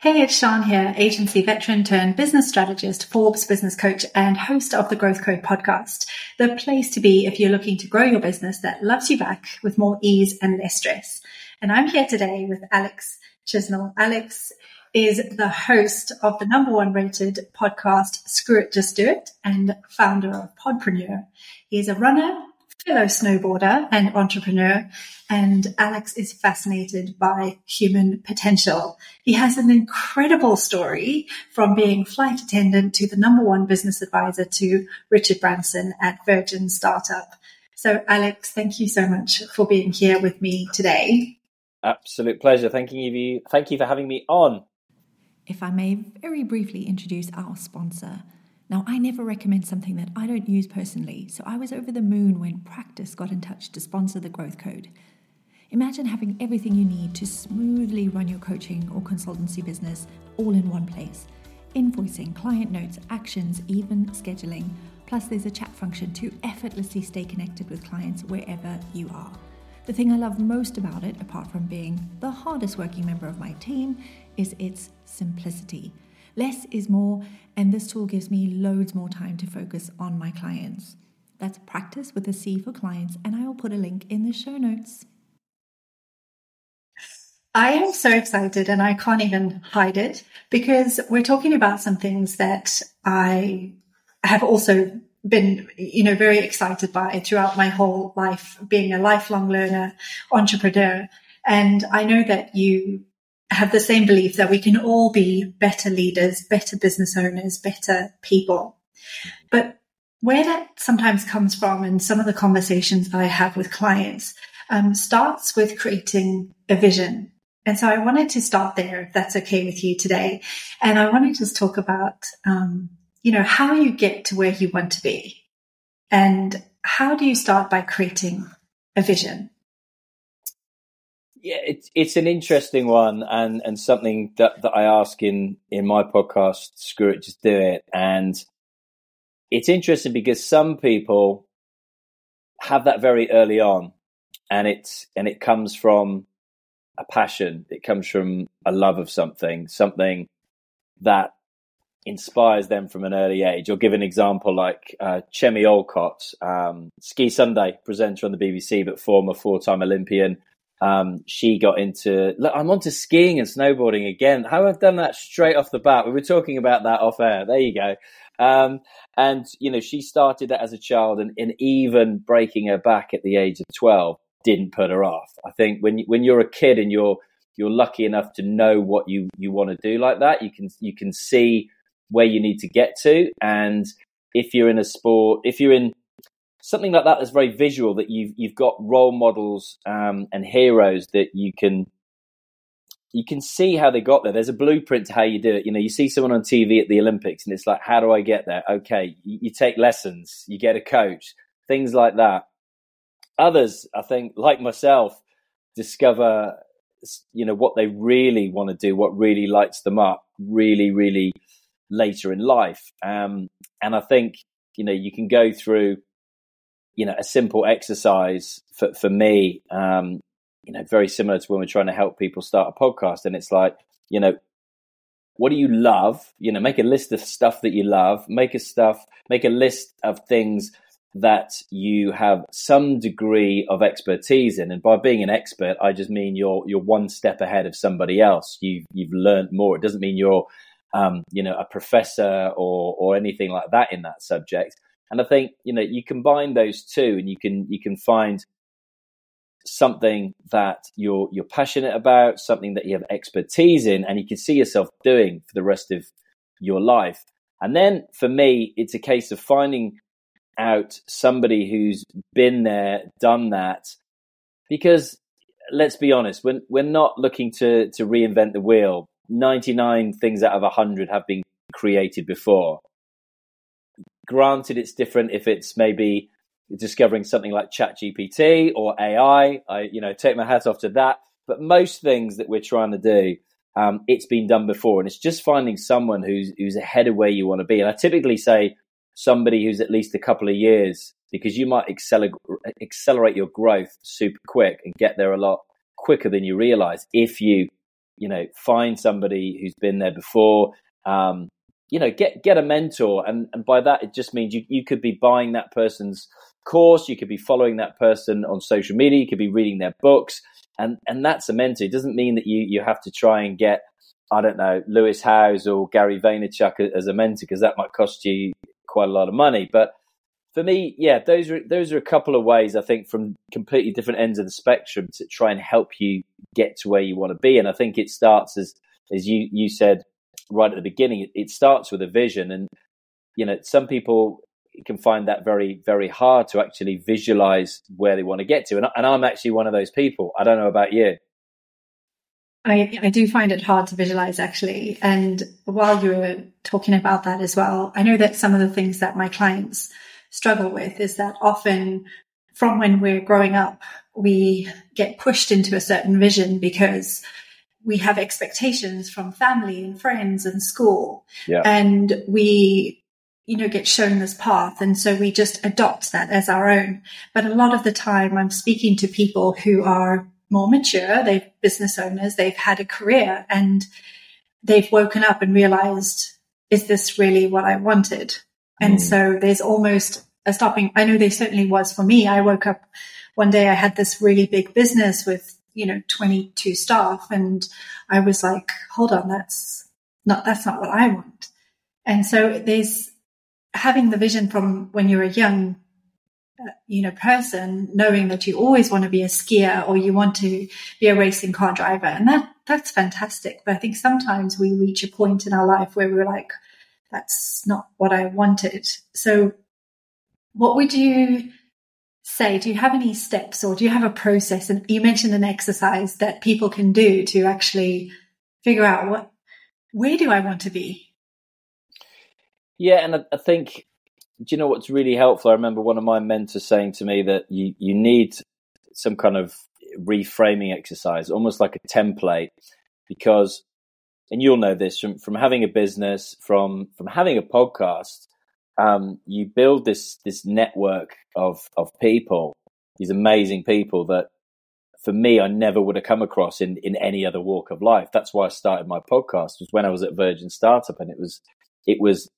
Hey, it's Sean here, agency veteran turned business strategist, Forbes business coach and host of the Growth Code podcast, the place to be if you're looking to grow your business that loves you back with more ease and less stress. And I'm here today with Alex Chisnall. Alex is the host of the #1 rated podcast, Screw It, Just Do It, and founder of Podpreneur. He's a runner, fellow snowboarder and entrepreneur, and Alex is fascinated by human potential. He has an incredible story from being flight attendant to the #1 business advisor to Richard Branson at Virgin Startup. So Alex, thank you so much for being here with me today. Absolute pleasure. Thank you for having me on. If I may very briefly introduce our sponsor. Now, I never recommend something that I don't use personally, so I was over the moon when Practice got in touch to sponsor the Growth Code. Imagine having everything you need to smoothly run your coaching or consultancy business all in one place. Invoicing, client notes, actions, even scheduling. Plus, there's a chat function to effortlessly stay connected with clients wherever you are. The thing I love most about it, apart from being the hardest working member of my team, is its simplicity. Less is more, and this tool gives me loads more time to focus on my clients. That's Practice with a C for clients, and I will put a link in the show notes. I am so excited, and I can't even hide it, because we're talking about some things that I have also been, very excited by throughout my whole life, being a lifelong learner, entrepreneur, and I know that you have the same belief that we can all be better leaders, better business owners, better people. But where that sometimes comes from, and some of the conversations I have with clients, starts with creating a vision. And so I wanted to start there, if that's okay with you today. And I want to just talk about, how you get to where you want to be. And how do you start by creating a vision? Yeah, it's an interesting one, and something that I ask in my podcast, Screw It, Just Do It. And it's interesting because some people have that very early on, and it comes from a passion. It comes from a love of something that inspires them from an early age. I'll give an example like Chemi Olcott, Ski Sunday presenter on the BBC, but former 4-time Olympian. She got into, look, I'm onto skiing and snowboarding again. How I've done that straight off the bat. We were talking about that off air. There you go. And, she started that as a child, and even breaking her back at the age of 12 didn't put her off. I think when you're a kid and you're lucky enough to know what you want to do like that, you can see where you need to get to. And if you're in a sport, if you're in something like that that's very visual, that you've got role models and heroes that you can see how they got there. There's a blueprint to how you do it. You see someone on TV at the Olympics, and it's like, how do I get there? Okay, you take lessons, you get a coach, things like that. Others, I think, like myself, discover what they really want to do, what really lights them up, really, really later in life. And I think you can go through. A simple exercise for me, very similar to when we're trying to help people start a podcast. And it's like, what do you love? Make a list of stuff that you love, make a list of things that you have some degree of expertise in. And by being an expert, I just mean you're one step ahead of somebody else. You've learned more. It doesn't mean you're, a professor or anything like that in that subject. And I think, you combine those two, and you can find something that you're passionate about, something that you have expertise in, and you can see yourself doing for the rest of your life. And then for me, it's a case of finding out somebody who's been there, done that, because let's be honest, we're not looking to reinvent the wheel. 99 things out of 100 have been created before. Granted, it's different if it's maybe discovering something like ChatGPT or AI. I take my hat off to that. But most things that we're trying to do, it's been done before. And it's just finding someone who's ahead of where you want to be. And I typically say somebody who's at least a couple of years, because you might accelerate your growth super quick and get there a lot quicker than you realize if you you know, find somebody who's been there before, you know, get a mentor. And by that, it just means you could be buying that person's course. You could be following that person on social media. You could be reading their books. And that's a mentor. It doesn't mean that you have to try and get, I don't know, Lewis Howes or Gary Vaynerchuk as a mentor, because that might cost you quite a lot of money. But for me, yeah, those are a couple of ways, I think, from completely different ends of the spectrum to try and help you get to where you want to be. And I think it starts, as you said right at the beginning, it starts with a vision. And, you know, some people can find that very, very hard to actually visualize where they want to get to. And I'm actually one of those people. I don't know about you. I do find it hard to visualize, actually. And while you were talking about that as well, I know that some of the things that my clients struggle with is that often from when we're growing up, we get pushed into a certain vision because we have expectations from family and friends and school. Yeah. And we, you know, get shown this path. And so we just adopt that as our own. But a lot of the time I'm speaking to people who are more mature, they're business owners, they've had a career, and they've woken up and realized, is this really what I wanted? And so there's almost a stopping. I know there certainly was for me. I woke up one day, I had this really big business with, you know, 22 staff. And I was like, hold on, that's not what I want. And so there's having the vision from when you're a young, you know, person, knowing that you always want to be a skier or you want to be a racing car driver. And that's fantastic. But I think sometimes we reach a point in our life where we're like, that's not what I wanted. So what would you say? Do you have any steps, or do you have a process? And you mentioned an exercise that people can do to actually figure out where do I want to be? Yeah. And I think, do you know what's really helpful? I remember one of my mentors saying to me that you need some kind of reframing exercise, almost like a template, because, and you'll know this from having a business, from having a podcast, you build this network of people, these amazing people that, for me, I never would have come across in any other walk of life. That's why I started my podcast, was when I was at Virgin Startup, and it was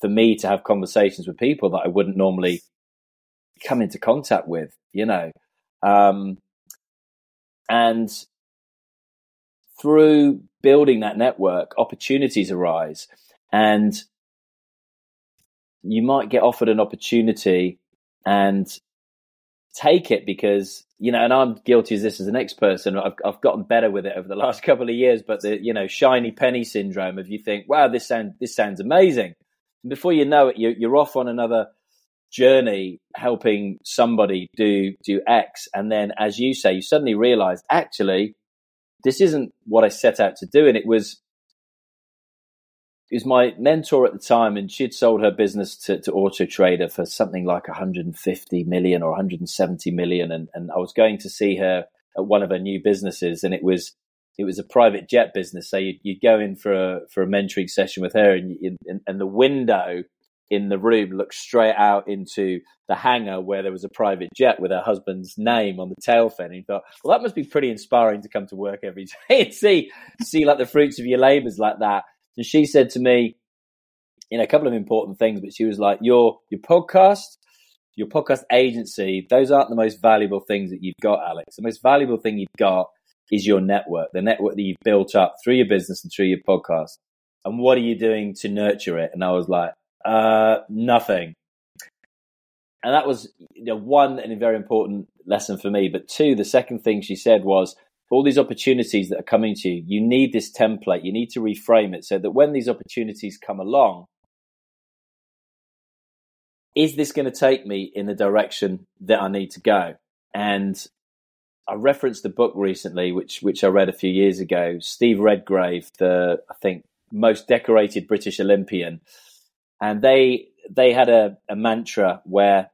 for me to have conversations with people that I wouldn't normally come into contact with, you know, and through building that network, opportunities arise, and you might get offered an opportunity and take it because, you know, and I'm guilty of this as the next person. I've gotten better with it over the last couple of years, but the, you know, shiny penny syndrome of, you think, wow, this sounds amazing. And before you know it, you're off on another journey helping somebody do X. And then, as you say, you suddenly realize, actually, this isn't what I set out to do. And it was my mentor at the time, and she'd sold her business to Auto Trader for something like 150 million or 170 million. And I was going to see her at one of her new businesses, and it was a private jet business. So you'd go in for a mentoring session with her, and the window in the room looked straight out into the hangar where there was a private jet with her husband's name on the tail fin. And you thought, well, that must be pretty inspiring to come to work every day and see like the fruits of your labors like that. And she said to me, you know, a couple of important things, but she was like, your podcast agency, those aren't the most valuable things that you've got, Alex. The most valuable thing you've got is your network, the network that you've built up through your business and through your podcast. And what are you doing to nurture it? And I was like, nothing. And that was, you know, one, and a very important lesson for me. But two, the second thing she said was, all these opportunities that are coming to you, you need this template. You need to reframe it so that when these opportunities come along, is this going to take me in the direction that I need to go? And I referenced a book recently, which I read a few years ago, Steve Redgrave, the, I think, most decorated British Olympian. And they had a mantra where,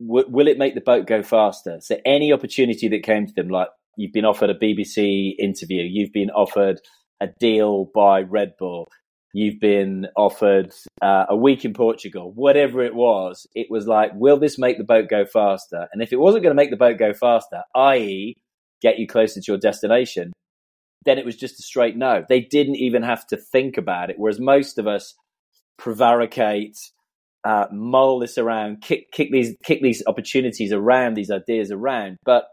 will it make the boat go faster? So any opportunity that came to them, like you've been offered a BBC interview, you've been offered a deal by Red Bull, you've been offered a week in Portugal, whatever it was like, will this make the boat go faster? And if it wasn't going to make the boat go faster, i.e. get you closer to your destination, then it was just a straight no. They didn't even have to think about it. Whereas most of us prevaricate, mull this around, kick these opportunities around, these ideas around. But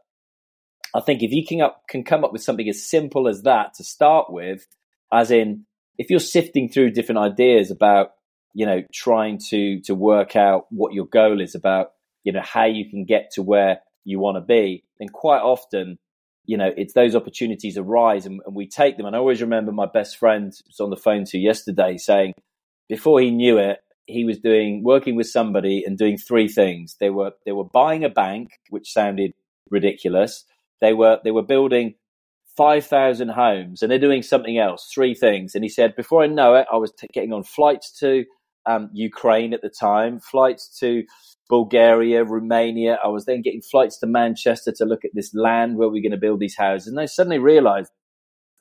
I think if you can come up with something as simple as that to start with, as in if you're sifting through different ideas about, you know, trying to work out what your goal is about, you know, how you can get to where you want to be, then quite often, you know, it's those opportunities arise and we take them. And I always remember my best friend was on the phone to yesterday saying before he knew it, he was working with somebody and doing three things. They were buying a bank, which sounded ridiculous. They were building 5,000 homes and they're doing something else, three things. And he said, before I know it, I was getting on flights to Ukraine at the time, flights to Bulgaria, Romania. I was then getting flights to Manchester to look at this land where we're going to build these houses. And I suddenly realized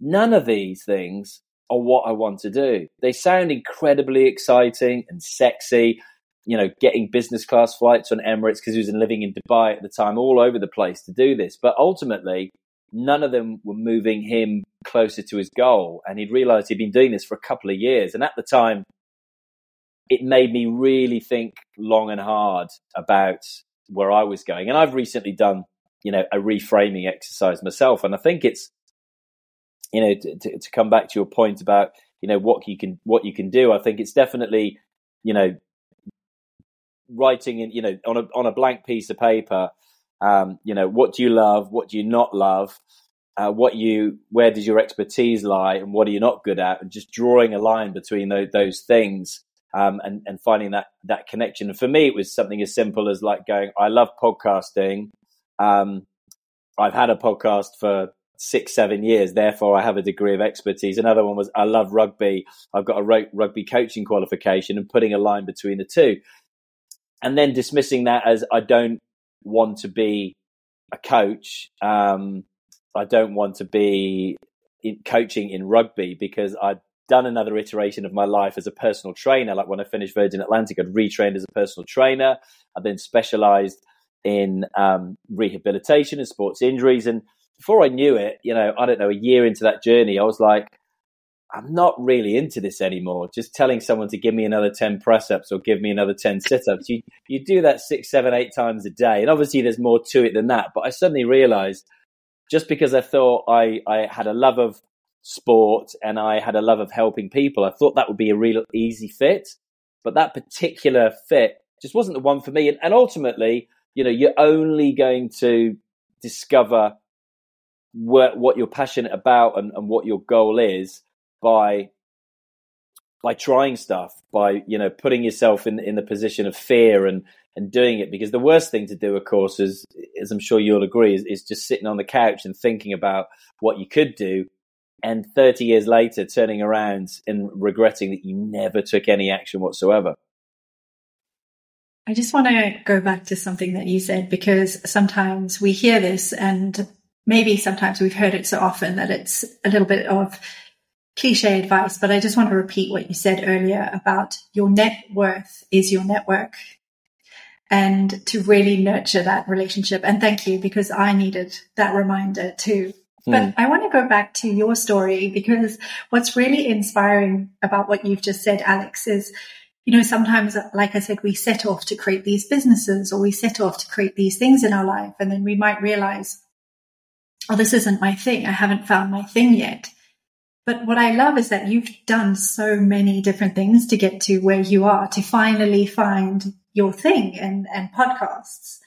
none of these things are what I want to do. They sound incredibly exciting and sexy, you know, getting business class flights on Emirates because he was living in Dubai at the time, all over the place to do this. But ultimately, none of them were moving him closer to his goal. And he'd realized he'd been doing this for a couple of years. And at the time, it made me really think long and hard about where I was going. And I've recently done, you know, a reframing exercise myself. And I think it's, you know, to come back to your point about, you know, what you can do. I think it's definitely, you know, writing in, you know, on a blank piece of paper, you know, what do you love? What do you not love? Where does your expertise lie? And what are you not good at? And just drawing a line between those things. And finding that connection. And for me, it was something as simple as like going, I love podcasting. I've had a podcast for 6-7 years. Therefore, I have a degree of expertise. Another one was, I love rugby. I've got a rugby coaching qualification, and putting a line between the two. And then dismissing that as, I don't want to be a coach. I don't want to be coaching in rugby because I'd done another iteration of my life as a personal trainer. Like when I finished Virgin Atlantic, I'd retrained as a personal trainer. I then specialized in rehabilitation and sports injuries. And before I knew it, you know, I don't know, a year into that journey, I was like, I'm not really into this anymore. Just telling someone to give me another 10 press-ups or give me another 10 sit-ups. You do that 6, 7, 8 times a day. And obviously there's more to it than that. But I suddenly realized, just because I thought I had a love of sport and I had a love of helping people, I thought that would be a real easy fit, but that particular fit just wasn't the one for me. And ultimately, you know, you're only going to discover what you're passionate about and what your goal is by trying stuff, by, you know, putting yourself in the position of fear and doing it. Because the worst thing to do, of course, is, as I'm sure you'll agree, is just sitting on the couch and thinking about what you could do, and 30 years later, turning around and regretting that you never took any action whatsoever. I just want to go back to something that you said, because sometimes we hear this, and maybe sometimes we've heard it so often that it's a little bit of cliche advice, but I just want to repeat what you said earlier about your net worth is your network, and to really nurture that relationship. And thank you, because I needed that reminder too. But I want to go back to your story, because what's really inspiring about what you've just said, Alex, is, you know, sometimes, like I said, we set off to create these businesses, or we set off to create these things in our life. And then we might realize, oh, this isn't my thing. I haven't found my thing yet. But what I love is that you've done so many different things to get to where you are, to finally find your thing, and podcasts.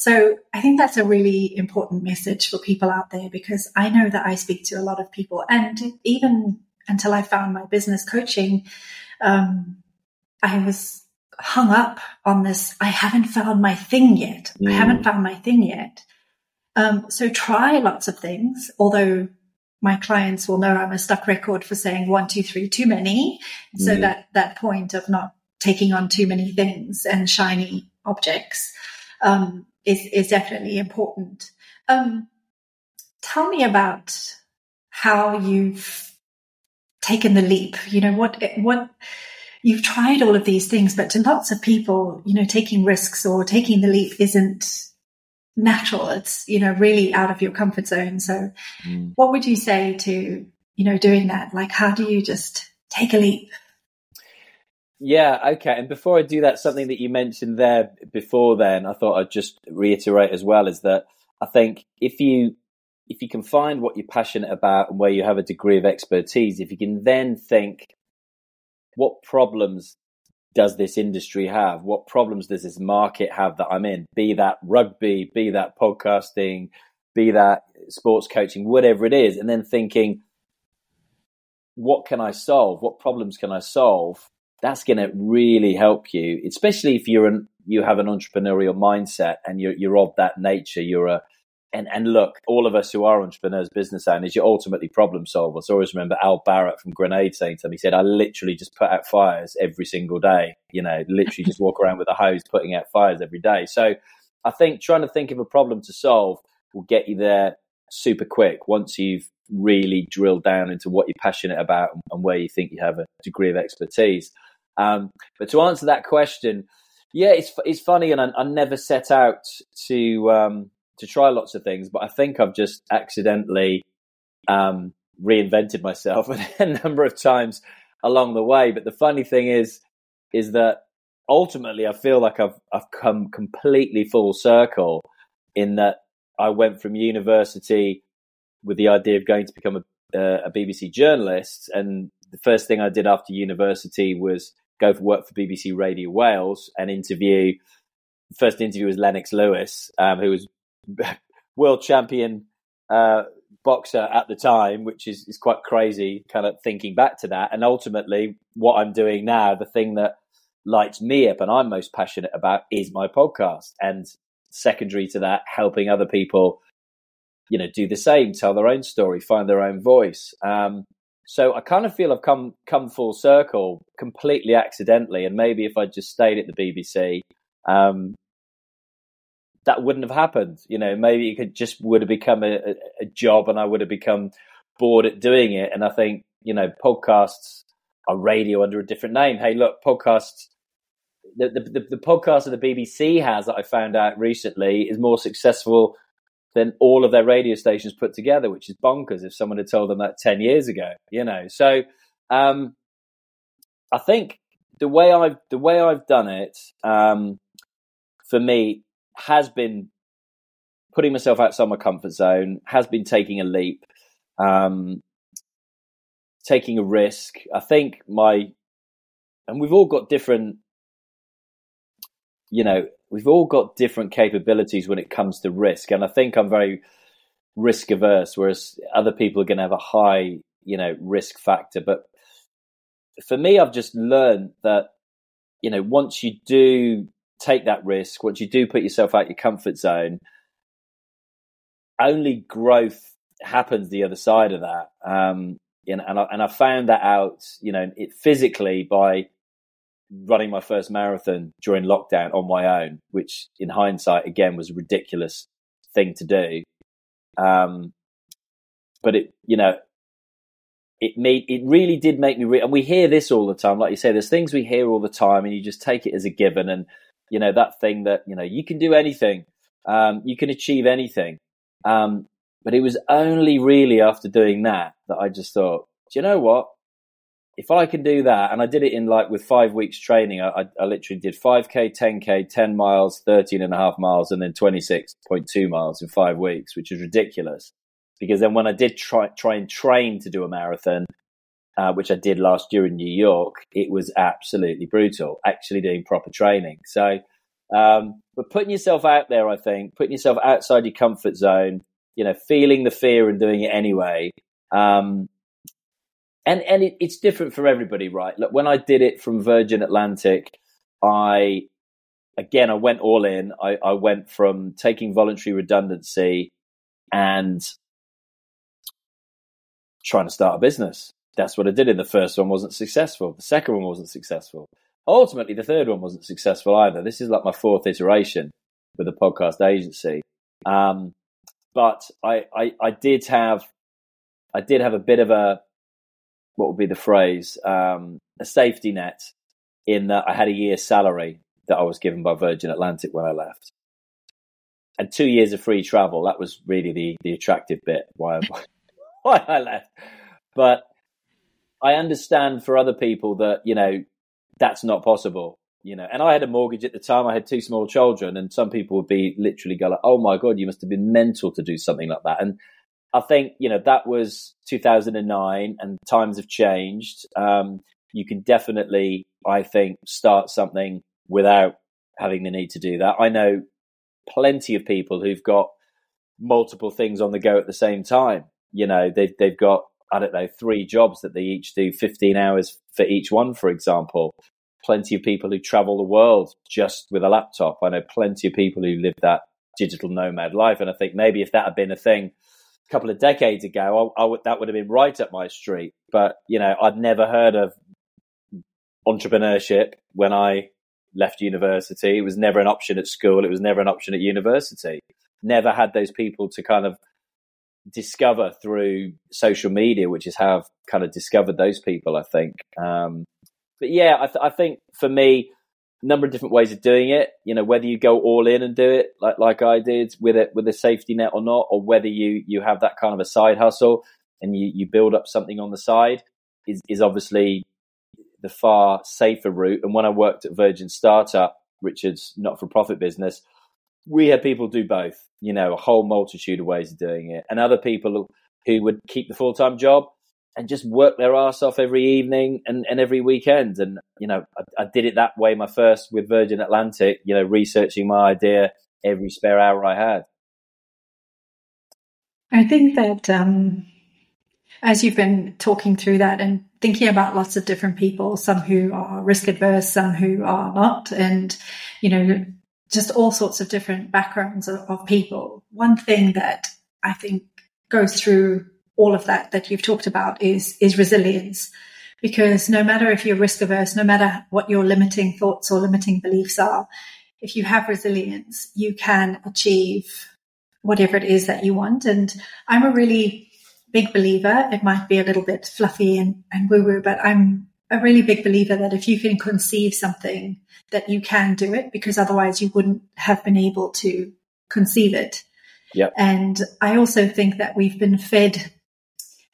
So I think that's a really important message for people out there, because I know that I speak to a lot of people, and even until I found my business coaching, I was hung up on this, I haven't found my thing yet. I haven't found my thing yet. So try lots of things, although my clients will know I'm a stuck record for saying 1, 2, 3 too many. So that point of not taking on too many things and shiny objects is definitely important. Tell me about how you've taken the leap. You know, what you've tried all of these things, but to lots of people, you know, taking risks or taking the leap isn't natural. It's, you know, really out of your comfort zone. So what would you say to, you know, doing that? Like, how do you just take a leap? Yeah, okay. And before I do that, something that you mentioned there before then, I thought I'd just reiterate as well, is that I think if you can find what you're passionate about and where you have a degree of expertise, if you can then think, what problems does this industry have? What problems does this market have that I'm in? Be that rugby, be that podcasting, be that sports coaching, whatever it is. And then thinking, what can I solve? What problems can I solve? That's going to really help you, especially if you have an entrepreneurial mindset and you're of that nature. And look, all of us who are entrepreneurs, business owners, you're ultimately problem solvers. I always remember Al Barrett from Grenade saying to me, he said, I literally just put out fires every single day, you know, literally just walk around with a hose putting out fires every day. So I think trying to think of a problem to solve will get you there super quick once you've really drilled down into what you're passionate about and where you think you have a degree of expertise. But to answer that question, yeah, it's funny. And I never set out to try lots of things, but I think I've just accidentally reinvented myself a number of times along the way. But the funny thing is that ultimately I feel like I've come completely full circle, in that I went from university with the idea of going to become a BBC journalist. And the first thing I did after university was go for work for BBC Radio Wales and interview. First interview was Lennox Lewis, who was world champion boxer at the time, which is quite crazy kind of thinking back to that. And ultimately what I'm doing now, the thing that lights me up and I'm most passionate about is my podcast, and secondary to that, helping other people, you know, do the same, tell their own story, find their own voice. So I kind of feel I've come full circle completely accidentally, and maybe if I just stayed at the BBC, that wouldn't have happened. You know, maybe it could just would have become a job, and I would have become bored at doing it. And I think, you know, podcasts are radio under a different name. Hey, look, podcasts, the podcast that the BBC has that I found out recently is more successful than all of their radio stations put together, which is bonkers if someone had told them that 10 years ago, you know. So I think the way I've done it, for me, has been putting myself outside my comfort zone, has been taking a leap, taking a risk. I think we've all got different, you know, we've all got different capabilities when it comes to risk. And I think I'm very risk averse, whereas other people are going to have a high, you know, risk factor. But for me, I've just learned that, you know, once you do take that risk, once you do put yourself out your comfort zone, only growth happens the other side of that. And I found that out, you know, it physically by running my first marathon during lockdown on my own, which in hindsight, again, was a ridiculous thing to do. But it, you know, it really did make me, and we hear this all the time. Like you say, there's things we hear all the time and you just take it as a given. And, you know, that thing that, you know, you can do anything, you can achieve anything. But it was only really after doing that I just thought, do you know what? If I can do that, and I did it in like with 5 weeks training, I literally did 5K, 10K, 10 miles, 13 and a half miles, and then 26.2 miles in 5 weeks, which is ridiculous. Because then when I did try and train to do a marathon, which I did last year in New York, it was absolutely brutal, actually doing proper training. So, but putting yourself out there, I think, putting yourself outside your comfort zone, you know, feeling the fear and doing it anyway. And it's different for everybody, right? Look, when I did it from Virgin Atlantic, I went all in. I went from taking voluntary redundancy and trying to start a business. That's what I did. In the first one wasn't successful. The second one wasn't successful. Ultimately, the third one wasn't successful either. This is like my fourth iteration with a podcast agency. But I did have a bit of a, what would be the phrase, a safety net, in that I had a year's salary that I was given by Virgin Atlantic when I left. and 2 years of free travel. That was really the attractive bit why I left. But I understand for other people that, you know, that's not possible, you know. And I had a mortgage at the time. I had two small children, and some people would be literally go like, oh my God, you must have been mental to do something like that. And I think, you know, that was 2009 and times have changed. You can definitely, I think, start something without having the need to do that. I know plenty of people who've got multiple things on the go at the same time. You know, they've got, I don't know, three jobs that they each do 15 hours for each one, for example. Plenty of people who travel the world just with a laptop. I know plenty of people who live that digital nomad life. And I think maybe if that had been a thing a couple of decades ago, that would have been right up my street. But, you know, I'd never heard of entrepreneurship when I left university. It was never an option at school. It was never an option at university. Never had those people to kind of discover through social media, which is how I've kind of discovered those people, I think. But yeah, I think for me, a number of different ways of doing it, you know, whether you go all in and do it like I did with a safety net or not, or whether you have that kind of a side hustle and you build up something on the side is obviously the far safer route. And when I worked at Virgin Startup, Richard's not-for-profit business, we had people do both, you know, a whole multitude of ways of doing it. And other people who would keep the full-time job and just work their ass off every evening and every weekend. And, you know, I did it that way. My first with Virgin Atlantic, you know, researching my idea every spare hour I had. I think that as you've been talking through that and thinking about lots of different people, some who are risk adverse, some who are not, and, you know, just all sorts of different backgrounds of people. One thing that I think goes through all of that you've talked about is resilience, because no matter if you're risk averse, no matter what your limiting thoughts or limiting beliefs are, if you have resilience, you can achieve whatever it is that you want. And I'm a really big believer, it might be a little bit fluffy and woo-woo, but I'm a really big believer that if you can conceive something, that you can do it, because otherwise you wouldn't have been able to conceive it. Yep. And I also think that we've been fed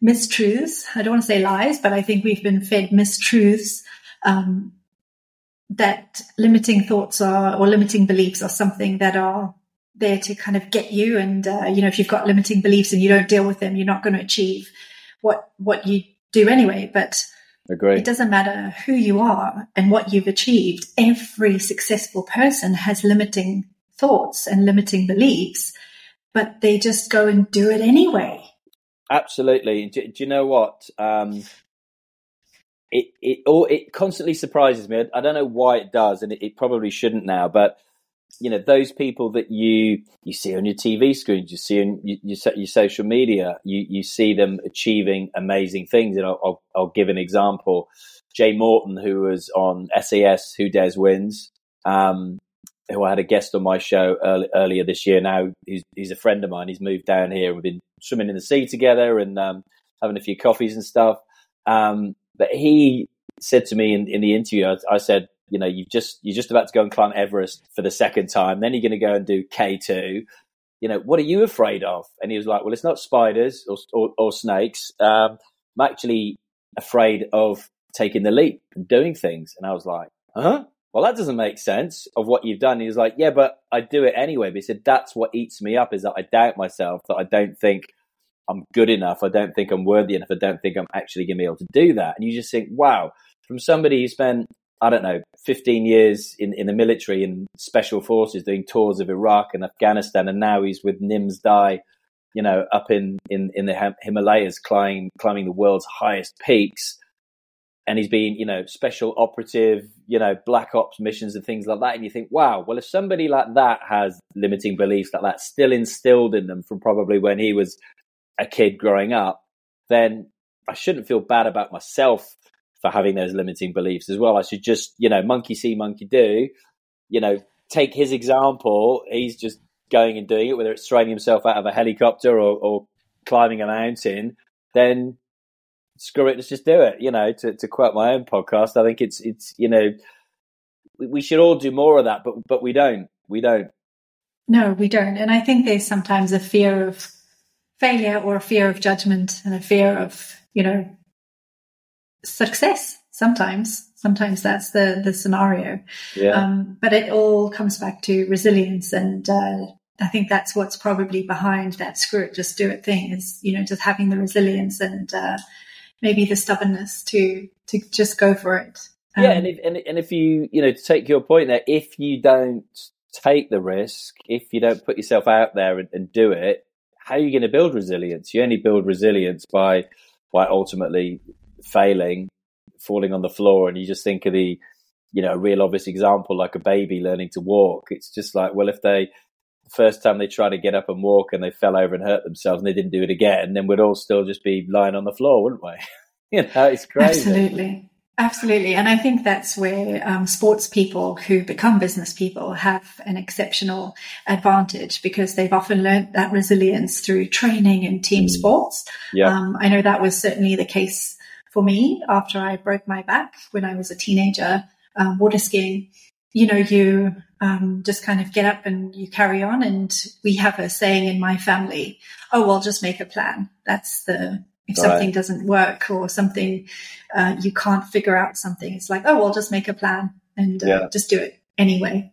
mistruths. I don't want to say lies, but I think we've been fed mistruths that limiting thoughts are, or limiting beliefs are something that are there to kind of get you. And, you know, if you've got limiting beliefs and you don't deal with them, you're not going to achieve what you do anyway. But agree. It doesn't matter who you are and what you've achieved. Every successful person has limiting thoughts and limiting beliefs, but they just go and do it anyway. Absolutely. Do you know what? It constantly surprises me. I don't know why it does, and it probably shouldn't now, but you know, those people that you see on your TV screens, you see on your social media, you see them achieving amazing things. And I'll give an example. Jay Morton, who was on SAS, Who Dares Wins, who I had a guest on my show earlier this year. Now he's a friend of mine. He's moved down here. We've been swimming in the sea together and having a few coffees and stuff. But he said to me in the interview, I said, you know, you're just about to go and climb Everest for the second time. Then you're going to go and do K2. You know, what are you afraid of? And he was like, well, it's not spiders or snakes. I'm actually afraid of taking the leap and doing things. And I was like, huh? Well, that doesn't make sense of what you've done. And he was like, yeah, but I do it anyway. But he said, that's what eats me up, is that I doubt myself, that I don't think I'm good enough. I don't think I'm worthy enough. I don't think I'm actually going to be able to do that. And you just think, wow, from somebody who spent, I don't know, 15 years in the military and special forces doing tours of Iraq and Afghanistan. And now he's with Nims Dai, you know, up in the Himalayas, climbing the world's highest peaks. And he's been, you know, special operative, you know, black ops missions and things like that. And you think, wow, well, if somebody like that has limiting beliefs like that still instilled in them from probably when he was a kid growing up, then I shouldn't feel bad about myself for having those limiting beliefs as well. I should just, you know, monkey see, monkey do, you know, take his example. He's just going and doing it, whether it's throwing himself out of a helicopter or climbing a mountain, then screw it, let's just do it. You know, to quote my own podcast, I think it's you know, we should all do more of that, but we don't. No, we don't. And I think there's sometimes a fear of failure or a fear of judgment and a fear of, you know, success sometimes. Sometimes that's the scenario. Yeah. But it all comes back to resilience. And I think that's what's probably behind that screw it, just do it thing is, you know, just having the resilience and maybe the stubbornness to just go for it. Yeah. And if you, you know, to take your point there, if you don't take the risk, if you don't put yourself out there and do it, how are you going to build resilience? You only build resilience by ultimately failing, falling on the floor. And you just think of the, you know, a real obvious example, like a baby learning to walk. It's just like, well, if they, the first time they try to get up and walk and they fell over and hurt themselves and they didn't do it again, then we'd all still just be lying on the floor, wouldn't we? You know, it's crazy. Absolutely. Absolutely. And I think that's where sports people who become business people have an exceptional advantage because they've often learned that resilience through training in team sports. Yeah. I know that was certainly the case for me after I broke my back when I was a teenager, water skiing. You know, you just kind of get up and you carry on. And we have a saying in my family, oh, well, just make a plan. That's the... If something doesn't work or something, you can't figure out something, it's like, oh, well, just make a plan and just do it anyway.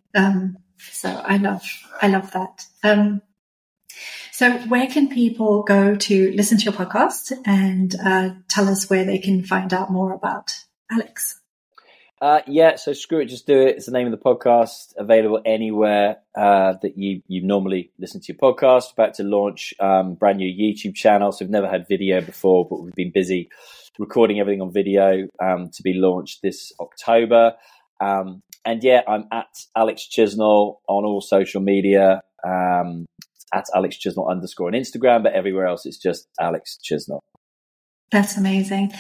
So I love that. So where can people go to listen to your podcast and tell us where they can find out more about Alex? So Screw It, Just Do It. It's the name of the podcast, available anywhere that you normally listen to your podcast. About to launch brand new YouTube channel. So we've never had video before, but we've been busy recording everything on video to be launched this October. I'm at Alex Chisnall on all social media, at Alex Chisnall _ on Instagram, but everywhere else it's just Alex Chisnall. That's amazing.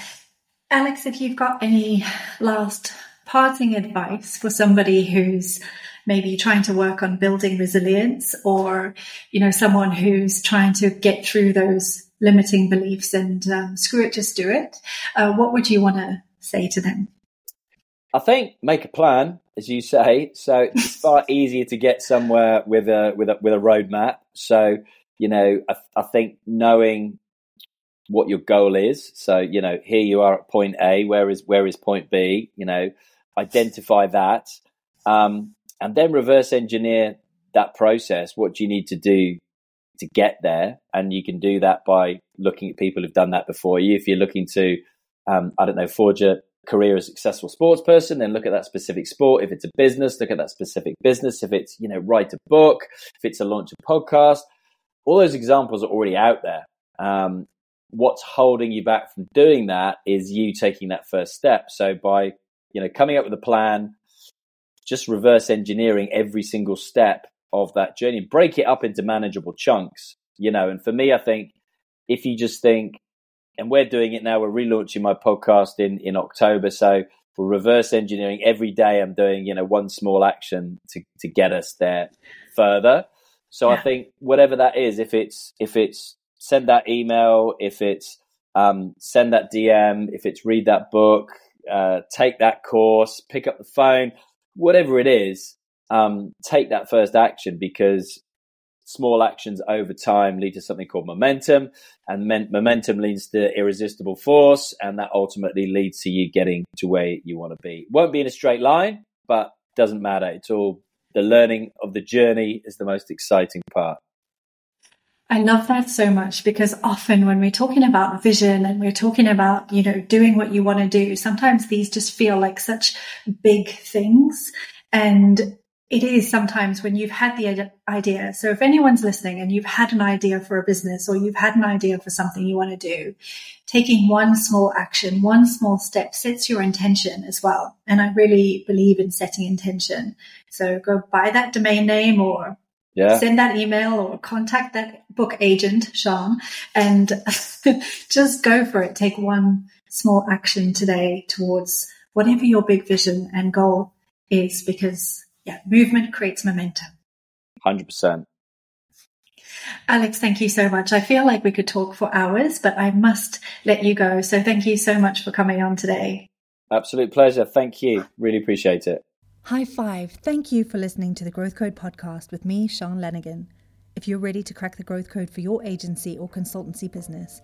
Alex, if you've got any last parting advice for somebody who's maybe trying to work on building resilience, or, you know, someone who's trying to get through those limiting beliefs and screw it, just do it, what would you want to say to them? I think make a plan, as you say. So it's far easier to get somewhere with a roadmap. So, you know, I think knowing what your goal is. So, you know, here you are at point A, where is point B, you know, identify that, and then reverse engineer that process. What do you need to do to get there? And you can do that by looking at people who've done that before you. If you're looking to, forge a career as a successful sports person, then look at that specific sport. If it's a business, look at that specific business. If it's, you know, write a book, if it's a launch a podcast, all those examples are already out there. What's holding you back from doing that is you taking that first step. So by, you know, coming up with a plan, just reverse engineering every single step of that journey, break it up into manageable chunks, you know. And for me, I think if you just think, and we're doing it now, we're relaunching my podcast in October. So we're reverse engineering every day. I'm doing, you know, one small action to get us there further. So yeah. I think whatever that is, if it's, send that email, if it's send that DM, if it's read that book, take that course, pick up the phone, whatever it is, take that first action, because small actions over time lead to something called momentum, and momentum leads to irresistible force, and that ultimately leads to you getting to where you want to be. It won't be in a straight line, but doesn't matter. It's all the learning of the journey is the most exciting part. I love that so much, because often when we're talking about vision and we're talking about, you know, doing what you want to do, sometimes these just feel like such big things. And it is sometimes when you've had the idea. So if anyone's listening and you've had an idea for a business, or you've had an idea for something you want to do, taking one small action, one small step sets your intention as well. And I really believe in setting intention. So go buy that domain name, or send that email, or contact that book agent, Sean, and just go for it. Take one small action today towards whatever your big vision and goal is, because movement creates momentum. 100%. Alex, thank you so much. I feel like we could talk for hours, but I must let you go. So thank you so much for coming on today. Absolute pleasure. Thank you. Really appreciate it. High five. Thank you for listening to the Growth Code podcast with me, Sian Lennigan. If you're ready to crack the growth code for your agency or consultancy business,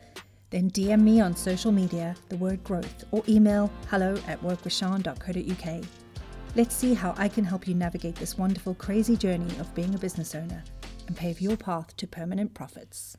then DM me on social media, the word growth, or email hello@workwithsian.co.uk. Let's see how I can help you navigate this wonderful, crazy journey of being a business owner and pave your path to permanent profits.